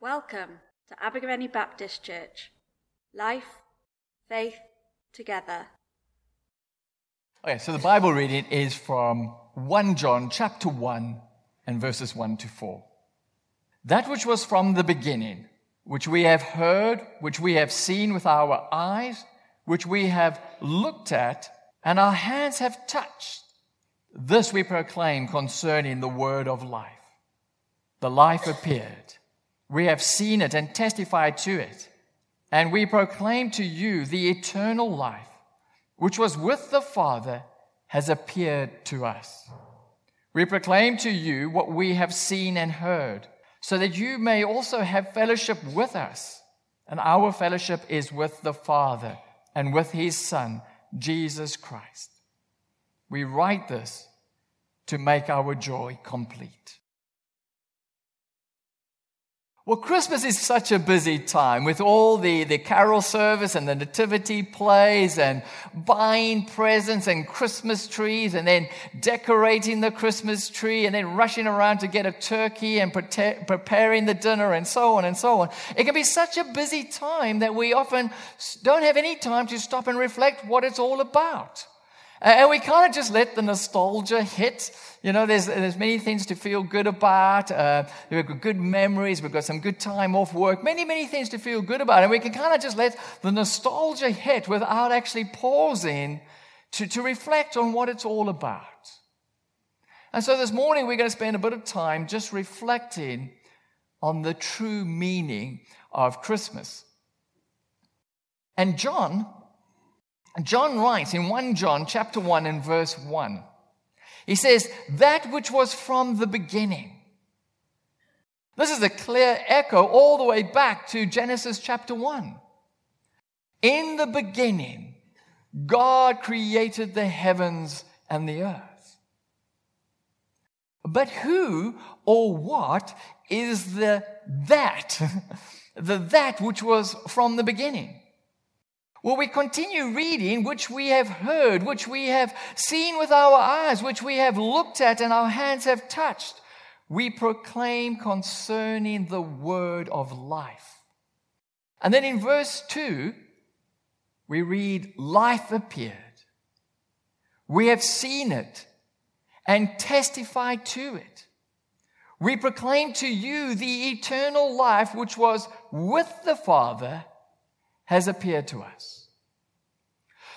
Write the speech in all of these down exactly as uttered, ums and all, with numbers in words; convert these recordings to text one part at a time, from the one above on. Welcome to Abergavenny Baptist Church. Life, faith, together. Okay, so the Bible reading is from First John chapter one and verses one to four. That which was from the beginning, which we have heard, which we have seen with our eyes, which we have looked at, and our hands have touched, this we proclaim concerning the word of life. The life appeared. We have seen it and testified to it, and we proclaim to you the eternal life, which was with the Father, has appeared to us. We proclaim to you what we have seen and heard, so that you may also have fellowship with us. And our fellowship is with the Father and with his Son, Jesus Christ. We write this to make our joy complete. Well, Christmas is such a busy time with all the, the carol service and the nativity plays and buying presents and Christmas trees and then decorating the Christmas tree and then rushing around to get a turkey and pre- preparing the dinner and so on and so on. It can be such a busy time that we often don't have any time to stop and reflect what it's all about. And we kind of just let the nostalgia hit. You know, there's there's many things to feel good about. Uh, we've got good memories. We've got some good time off work. Many, many things to feel good about. And we can kind of just let the nostalgia hit without actually pausing to, to reflect on what it's all about. And so this morning we're going to spend a bit of time just reflecting on the true meaning of Christmas. And John... John writes in First John chapter one and verse one, he says, that which was from the beginning. This is a clear echo all the way back to Genesis chapter one. In the beginning, God created the heavens and the earth. But who or what is the that, the that which was from the beginning? Well, we continue reading, which we have heard, which we have seen with our eyes, which we have looked at and our hands have touched. We proclaim concerning the word of life. And then in verse two, we read, life appeared. We have seen it and testified to it. We proclaim to you the eternal life, which was with the Father, has appeared to us.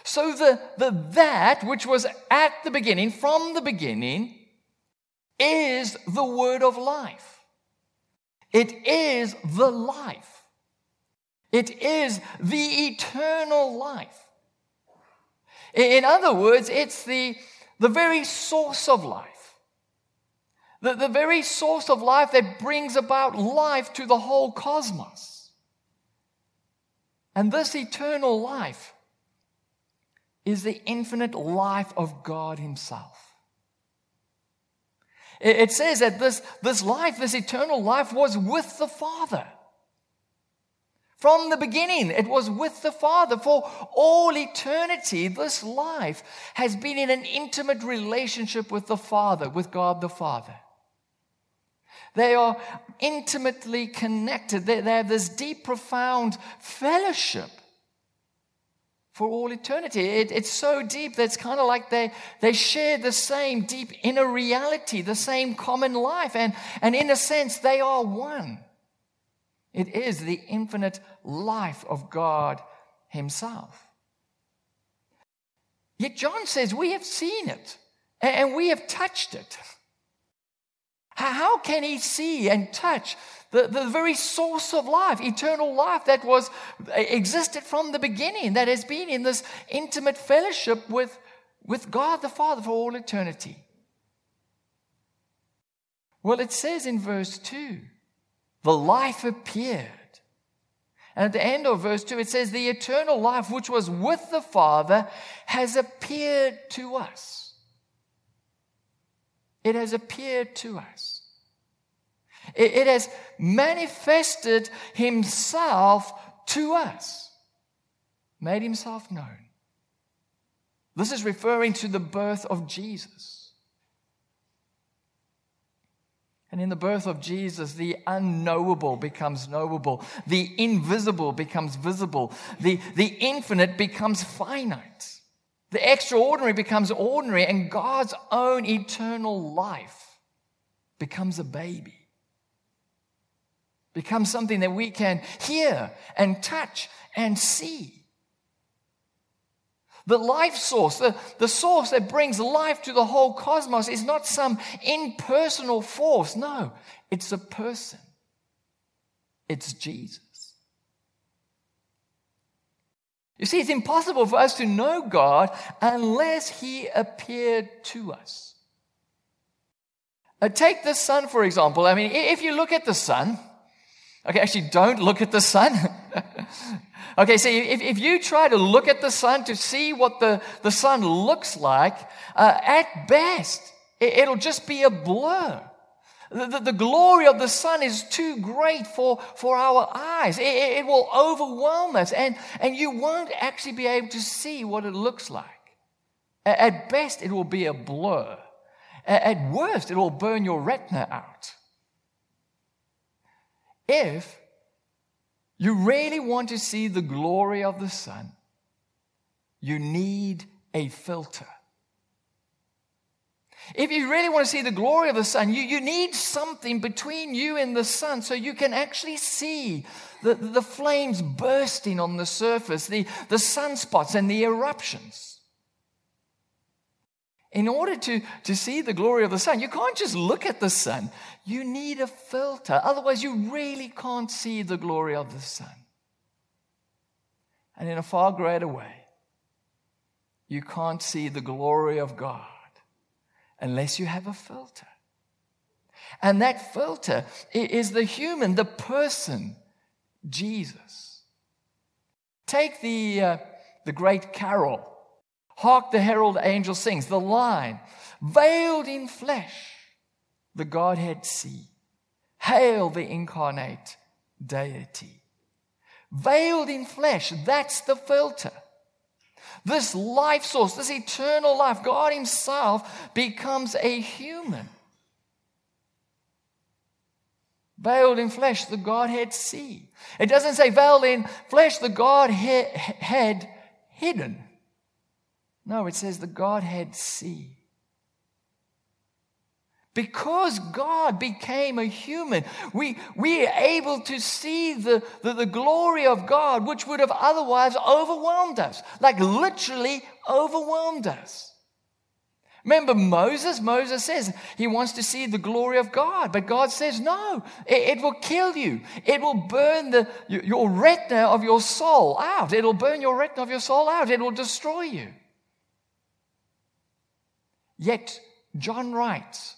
So the, the that which was at the beginning, from the beginning, is the word of life. It is the life. It is the eternal life. In other words, it's the, the very source of life. The, the very source of life that brings about life to the whole cosmos. And this eternal life is the infinite life of God himself. It says that this, this life, this eternal life, was with the Father. From the beginning, it was with the Father. For all eternity, this life has been in an intimate relationship with the Father, with God the Father. They are intimately connected. They, they have this deep, profound fellowship for all eternity. It, it's so deep that it's kind of like they, they share the same deep inner reality, the same common life. And, and in a sense, they are one. It is the infinite life of God himself. Yet John says, we have seen it and we have touched it. How can he see and touch the, the very source of life, eternal life that was existed from the beginning, that has been in this intimate fellowship with, with God the Father for all eternity? Well, it says in verse two, the life appeared. And at the end of verse two, it says, the eternal life which was with the Father has appeared to us. It has appeared to us. It, it has manifested himself to us, made himself known. This is referring to the birth of Jesus. And in the birth of Jesus, the unknowable becomes knowable. The invisible becomes visible. The, the infinite becomes finite. The extraordinary becomes ordinary. And God's own eternal life becomes a baby. Becomes something that we can hear and touch and see. The life source, the, the source that brings life to the whole cosmos is not some impersonal force. No, it's a person. It's Jesus. You see, it's impossible for us to know God unless he appeared to us. Now, take the sun, for example. I mean, if you look at the sun... Okay, actually, don't look at the sun. Okay, so if, if you try to look at the sun to see what the, the sun looks like, uh, at best, it, it'll just be a blur. The, the, the glory of the sun is too great for, for our eyes. It, it will overwhelm us, and, and you won't actually be able to see what it looks like. At best, it will be a blur. At worst, it will burn your retina out. If you really want to see the glory of the sun, you need a filter. If you really want to see the glory of the sun, you, you need something between you and the sun so you can actually see the, the flames bursting on the surface, the, the sunspots and the eruptions. In order to, to see the glory of the sun, you can't just look at the sun. You need a filter. Otherwise, you really can't see the glory of the sun. And in a far greater way, you can't see the glory of God unless you have a filter. And that filter is the human, the person, Jesus. Take the, uh, the great carol, Hark the Herald Angel Sings, the line, veiled in flesh, the Godhead see. Hail the incarnate deity. Veiled in flesh, that's the filter. This life source, this eternal life, God himself becomes a human. Veiled in flesh, the Godhead see. It doesn't say veiled in flesh, the Godhead hidden. No, it says the Godhead see. Because God became a human, we, we are able to see the, the, the glory of God, which would have otherwise overwhelmed us, like literally overwhelmed us. Remember Moses? Moses says he wants to see the glory of God, but God says, no, it, it will kill you. It will burn the, your retina of your soul out. It will burn your retina of your soul out. It will destroy you. Yet, John writes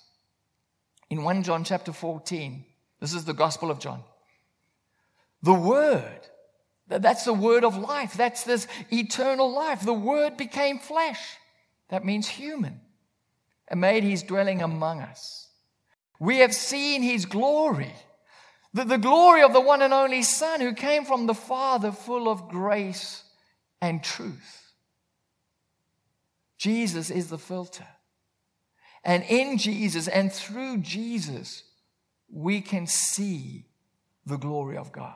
in First John chapter fourteen, this is the Gospel of John, the Word, that's the Word of life, that's this eternal life. The Word became flesh, that means human, and made his dwelling among us. We have seen his glory, the, the glory of the one and only Son who came from the Father full of grace and truth. Jesus is the filter. And in Jesus and through Jesus, we can see the glory of God.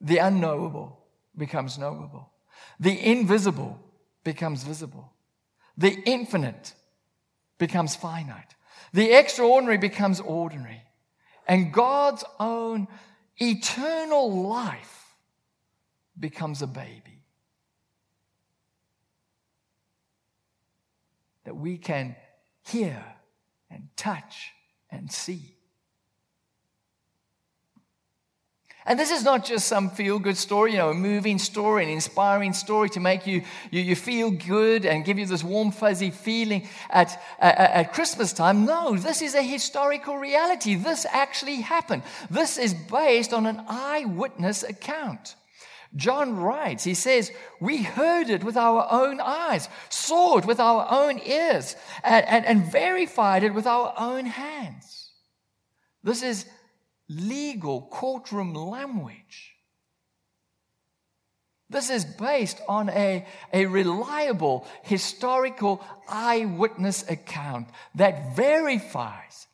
The unknowable becomes knowable. The invisible becomes visible. The infinite becomes finite. The extraordinary becomes ordinary. And God's own eternal life becomes a baby. That we can hear and touch and see. And this is not just some feel-good story, you know, a moving story, an inspiring story to make you, you, you feel good and give you this warm, fuzzy feeling at, at, at Christmas time. No, this is a historical reality. This actually happened. This is based on an eyewitness account. John writes, he says, we heard it with our own eyes, saw it with our own ears, and, and, and verified it with our own hands. This is legal courtroom language. This is based on a, a reliable historical eyewitness account that verifies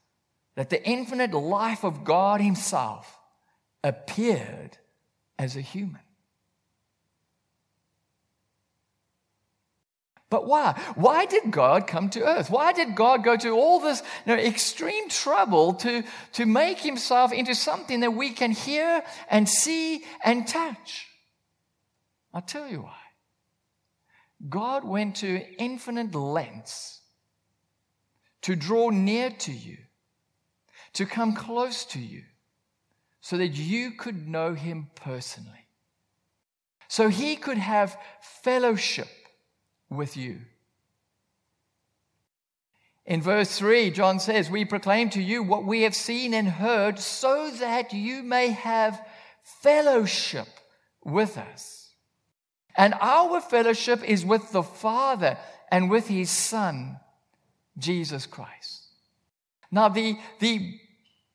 that the infinite life of God Himself appeared as a human. But why? Why did God come to earth? Why did God go to all this you know, extreme trouble to, to make Himself into something that we can hear and see and touch? I'll tell you why. God went to infinite lengths to draw near to you, to come close to you, so that you could know Him personally, so He could have fellowship with you. In verse three, John says, "We proclaim to you what we have seen and heard, so that you may have fellowship with us. And our fellowship is with the Father and with His Son, Jesus Christ." Now, the, the,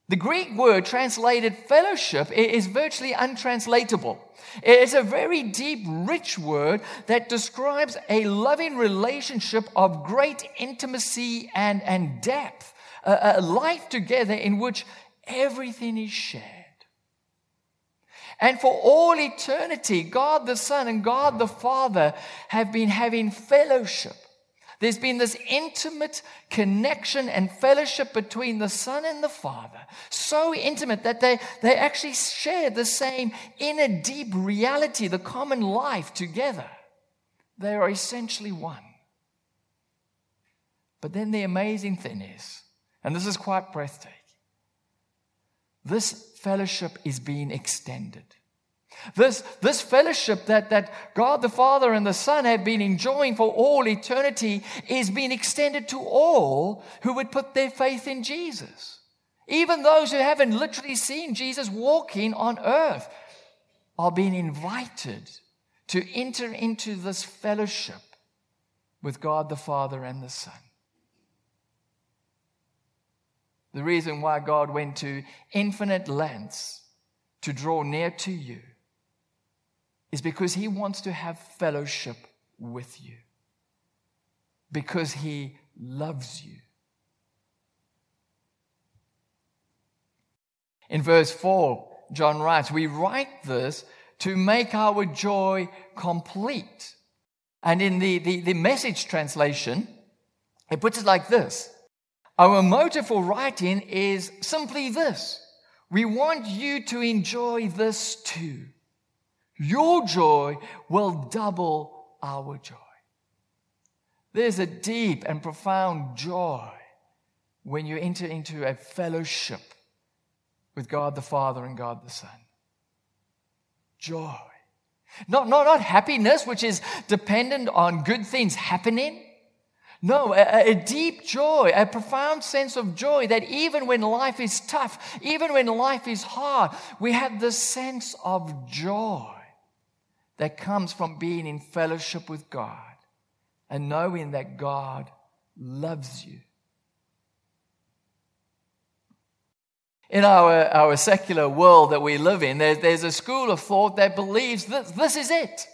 the Greek word translated fellowship is virtually untranslatable. It's a very deep, rich word that describes a loving relationship of great intimacy and, and depth, a, a life together in which everything is shared. And for all eternity, God the Son and God the Father have been having fellowship. There's been this intimate connection and fellowship between the Son and the Father, so intimate that they, they actually share the same inner deep reality, the common life together. They are essentially one. But then the amazing thing is, and this is quite breathtaking, this fellowship is being extended. This, this fellowship that, that God the Father and the Son have been enjoying for all eternity is being extended to all who would put their faith in Jesus. Even those who haven't literally seen Jesus walking on earth are being invited to enter into this fellowship with God the Father and the Son. The reason why God went to infinite lengths to draw near to you is because He wants to have fellowship with you, because He loves you. In verse four, John writes, "We write this to make our joy complete." And in the, the, the Message translation, it puts it like this: "Our motive for writing is simply this. We want you to enjoy this too. Your joy will double our joy." There's a deep and profound joy when you enter into a fellowship with God the Father and God the Son. Joy. Not, not, not happiness, which is dependent on good things happening. No, a, a deep joy, a profound sense of joy that even when life is tough, even when life is hard, we have this sense of joy that comes from being in fellowship with God and knowing that God loves you. In our, our secular world that we live in, there, there's a school of thought that believes this, this is it.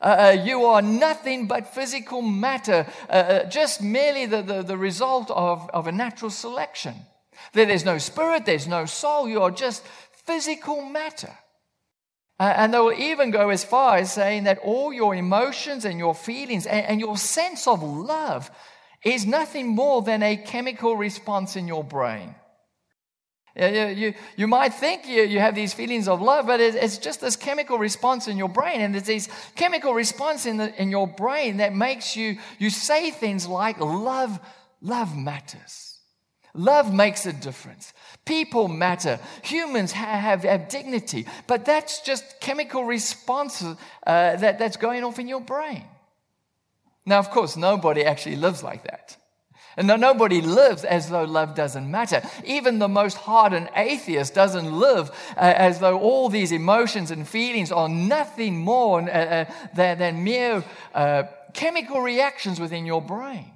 Uh, you are nothing but physical matter, uh, just merely the, the, the result of, of a natural selection. There, there's no spirit, there's no soul, you are just physical matter. Uh, and they will even go as far as saying that all your emotions and your feelings and, and your sense of love is nothing more than a chemical response in your brain. You, you, you might think you, you have these feelings of love, but it's, it's just this chemical response in your brain. And it's this chemical response in, the, in your brain that makes you, you say things like, love, love matters. Love makes a difference. People matter. Humans ha- have, have dignity. But that's just chemical responses uh, that, that's going off in your brain. Now, of course, nobody actually lives like that. And nobody lives as though love doesn't matter. Even the most hardened atheist doesn't live uh, as though all these emotions and feelings are nothing more uh, uh, than, than mere uh, chemical reactions within your brain.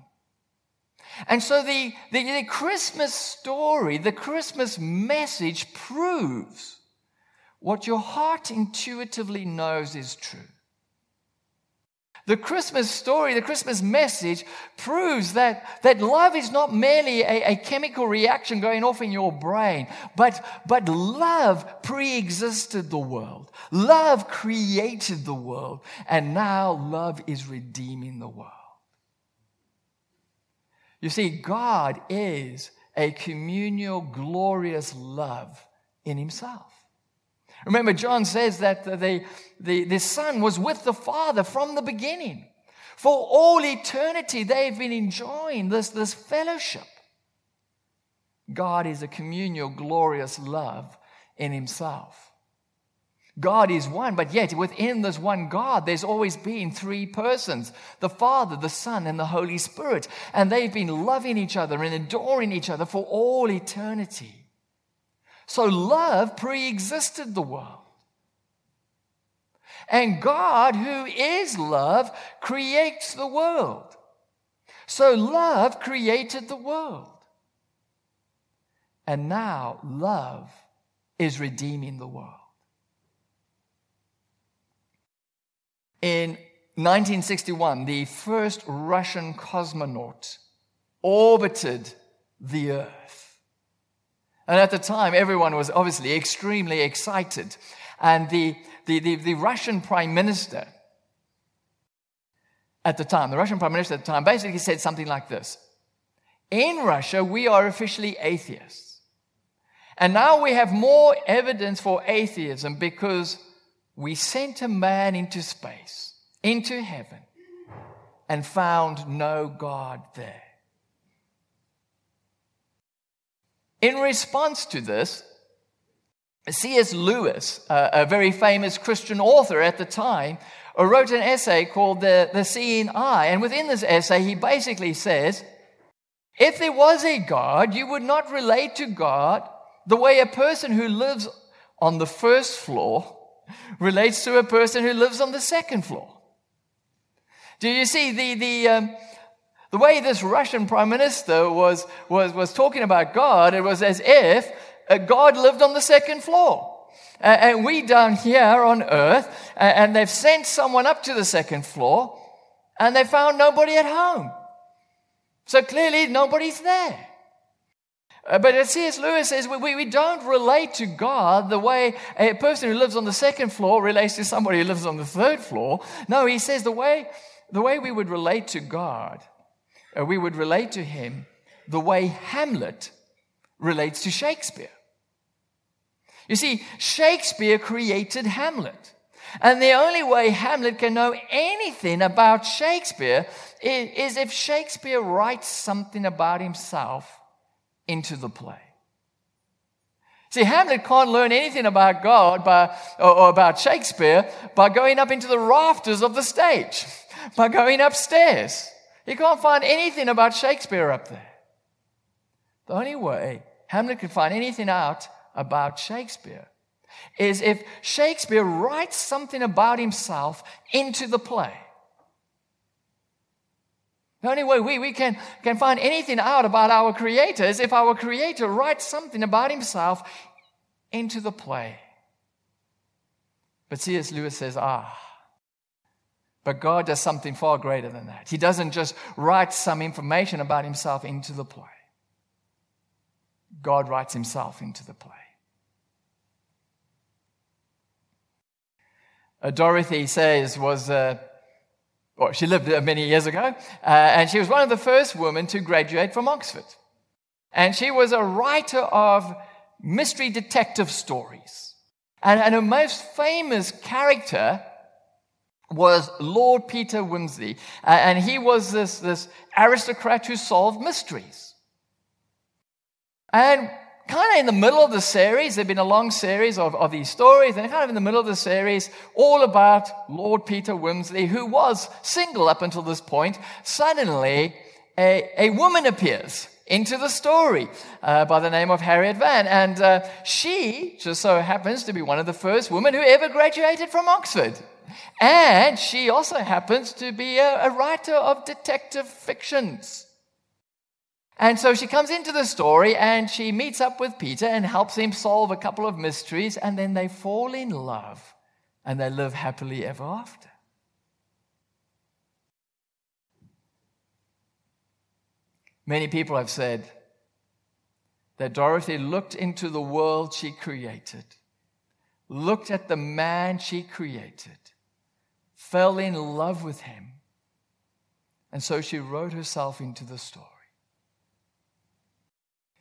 And so the, the, the Christmas story, the Christmas message proves what your heart intuitively knows is true. The Christmas story, the Christmas message proves that, that love is not merely a, a chemical reaction going off in your brain, but, but love pre-existed the world. Love created the world, and now love is redeeming the world. You see, God is a communal, glorious love in himself. Remember, John says that the, the, the Son was with the Father from the beginning. For all eternity, they've been enjoying this, this fellowship. God is a communal, glorious love in himself. God is one, but yet within this one God, there's always been three persons, the Father, the Son, and the Holy Spirit. And they've been loving each other and adoring each other for all eternity. So love pre-existed the world. And God, who is love, creates the world. So love created the world. And now love is redeeming the world. In nineteen sixty-one, the first Russian cosmonaut orbited the Earth. And at the time, everyone was obviously extremely excited. And the, the, the, the Russian prime minister at the time, the Russian prime minister at the time basically said something like this: in Russia, we are officially atheists. And now we have more evidence for atheism because we sent a man into space, into heaven, and found no God there. In response to this, C S Lewis, a very famous Christian author at the time, wrote an essay called The, the Seeing Eye. And within this essay, he basically says, if there was a God, you would not relate to God the way a person who lives on the first floor relates to a person who lives on the second floor. Do you see the... the um, The way this Russian prime minister was, was, was talking about God, it was as if God lived on the second floor. And we down here on earth, and they've sent someone up to the second floor, and they found nobody at home. So clearly nobody's there. But as C S Lewis says, we, we don't relate to God the way a person who lives on the second floor relates to somebody who lives on the third floor. No, he says the way, the way we would relate to God, Uh, we would relate to him the way Hamlet relates to Shakespeare. You see, Shakespeare created Hamlet. And the only way Hamlet can know anything about Shakespeare is, is if Shakespeare writes something about himself into the play. See, Hamlet can't learn anything about God by, or, or about Shakespeare by going up into the rafters of the stage, by going upstairs. You can't find anything about Shakespeare up there. The only way Hamlet can find anything out about Shakespeare is if Shakespeare writes something about himself into the play. The only way we, we can, can find anything out about our Creator is if our Creator writes something about himself into the play. But C S Lewis says, ah, but God does something far greater than that. He doesn't just write some information about himself into the play. God writes himself into the play. Uh, Dorothy says was, uh, well, she lived many years ago, uh, and she was one of the first women to graduate from Oxford. And she was a writer of mystery detective stories. And, and her most famous character was Lord Peter Wimsey, uh, and he was this, this aristocrat who solved mysteries. And kind of in the middle of the series, there had been a long series of, of these stories, and kind of in the middle of the series, all about Lord Peter Wimsey, who was single up until this point. Suddenly, a, a woman appears into the story uh, by the name of Harriet Van, and uh, she just so happens to be one of the first women who ever graduated from Oxford. And she also happens to be a, a writer of detective fictions. And so she comes into the story and she meets up with Peter and helps him solve a couple of mysteries, and then they fall in love and they live happily ever after. Many people have said that Dorothy looked into the world she created, looked at the man she created, fell in love with him, and so she wrote herself into the story.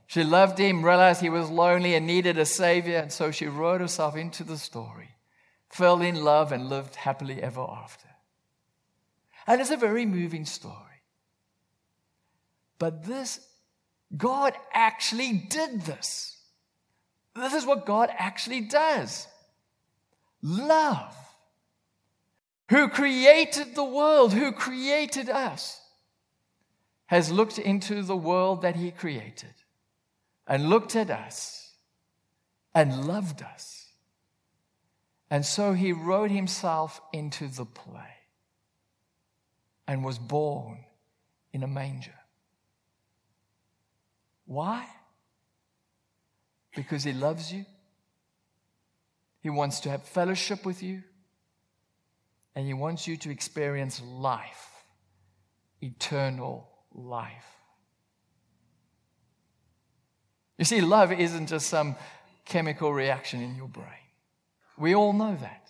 She loved him, realized he was lonely and needed a savior, and so she wrote herself into the story, fell in love and lived happily ever after. And it's a very moving story. But this, God actually did this. This is what God actually does. Love. Who created the world, who created us, has looked into the world that he created and looked at us and loved us. And so he wrote himself into the play and was born in a manger. Why? Because he loves you. He wants to have fellowship with you. And he wants you to experience life, eternal life. You see, love isn't just some chemical reaction in your brain. We all know that.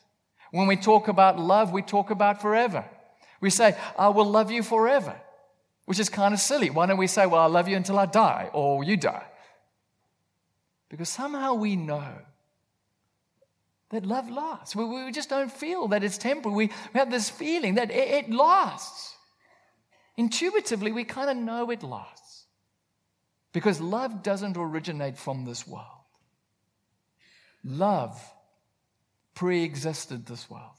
When we talk about love, we talk about forever. We say, I will love you forever, which is kind of silly. Why don't we say, well, I love you until I die or you die? Because somehow we know that love lasts. We, we just don't feel that it's temporary. We, we have this feeling that it, it lasts. Intuitively, we kind of know it lasts. Because love doesn't originate from this world. Love pre-existed this world.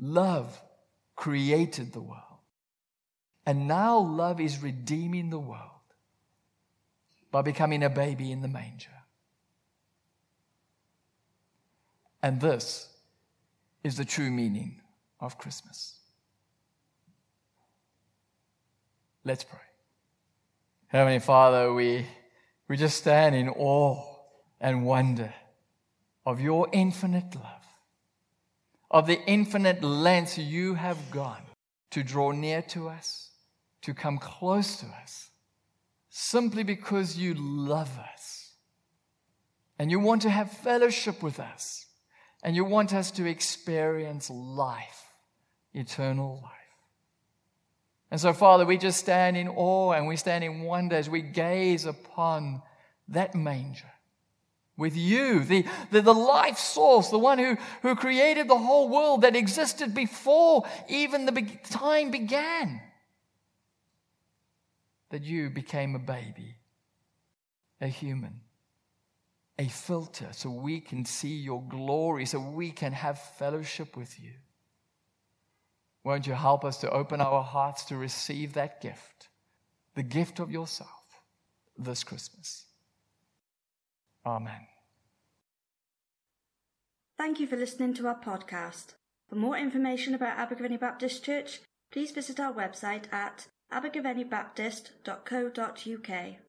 Love created the world. And now love is redeeming the world by becoming a baby in the manger. And this is the true meaning of Christmas. Let's pray. Heavenly Father, we, we just stand in awe and wonder of your infinite love, of the infinite lengths you have gone to draw near to us, to come close to us, simply because you love us and you want to have fellowship with us. And you want us to experience life, eternal life. And so, Father, we just stand in awe and we stand in wonder as we gaze upon that manger with you, the, the, the life source, the one who, who created the whole world that existed before even the be- time began, that you became a baby, a human. A filter so we can see your glory, so we can have fellowship with you. Won't you help us to open our hearts to receive that gift, the gift of yourself, this Christmas? Amen. Thank you for listening to our podcast. For more information about Abergavenny Baptist Church, please visit our website at abergavenny baptist dot co dot uk.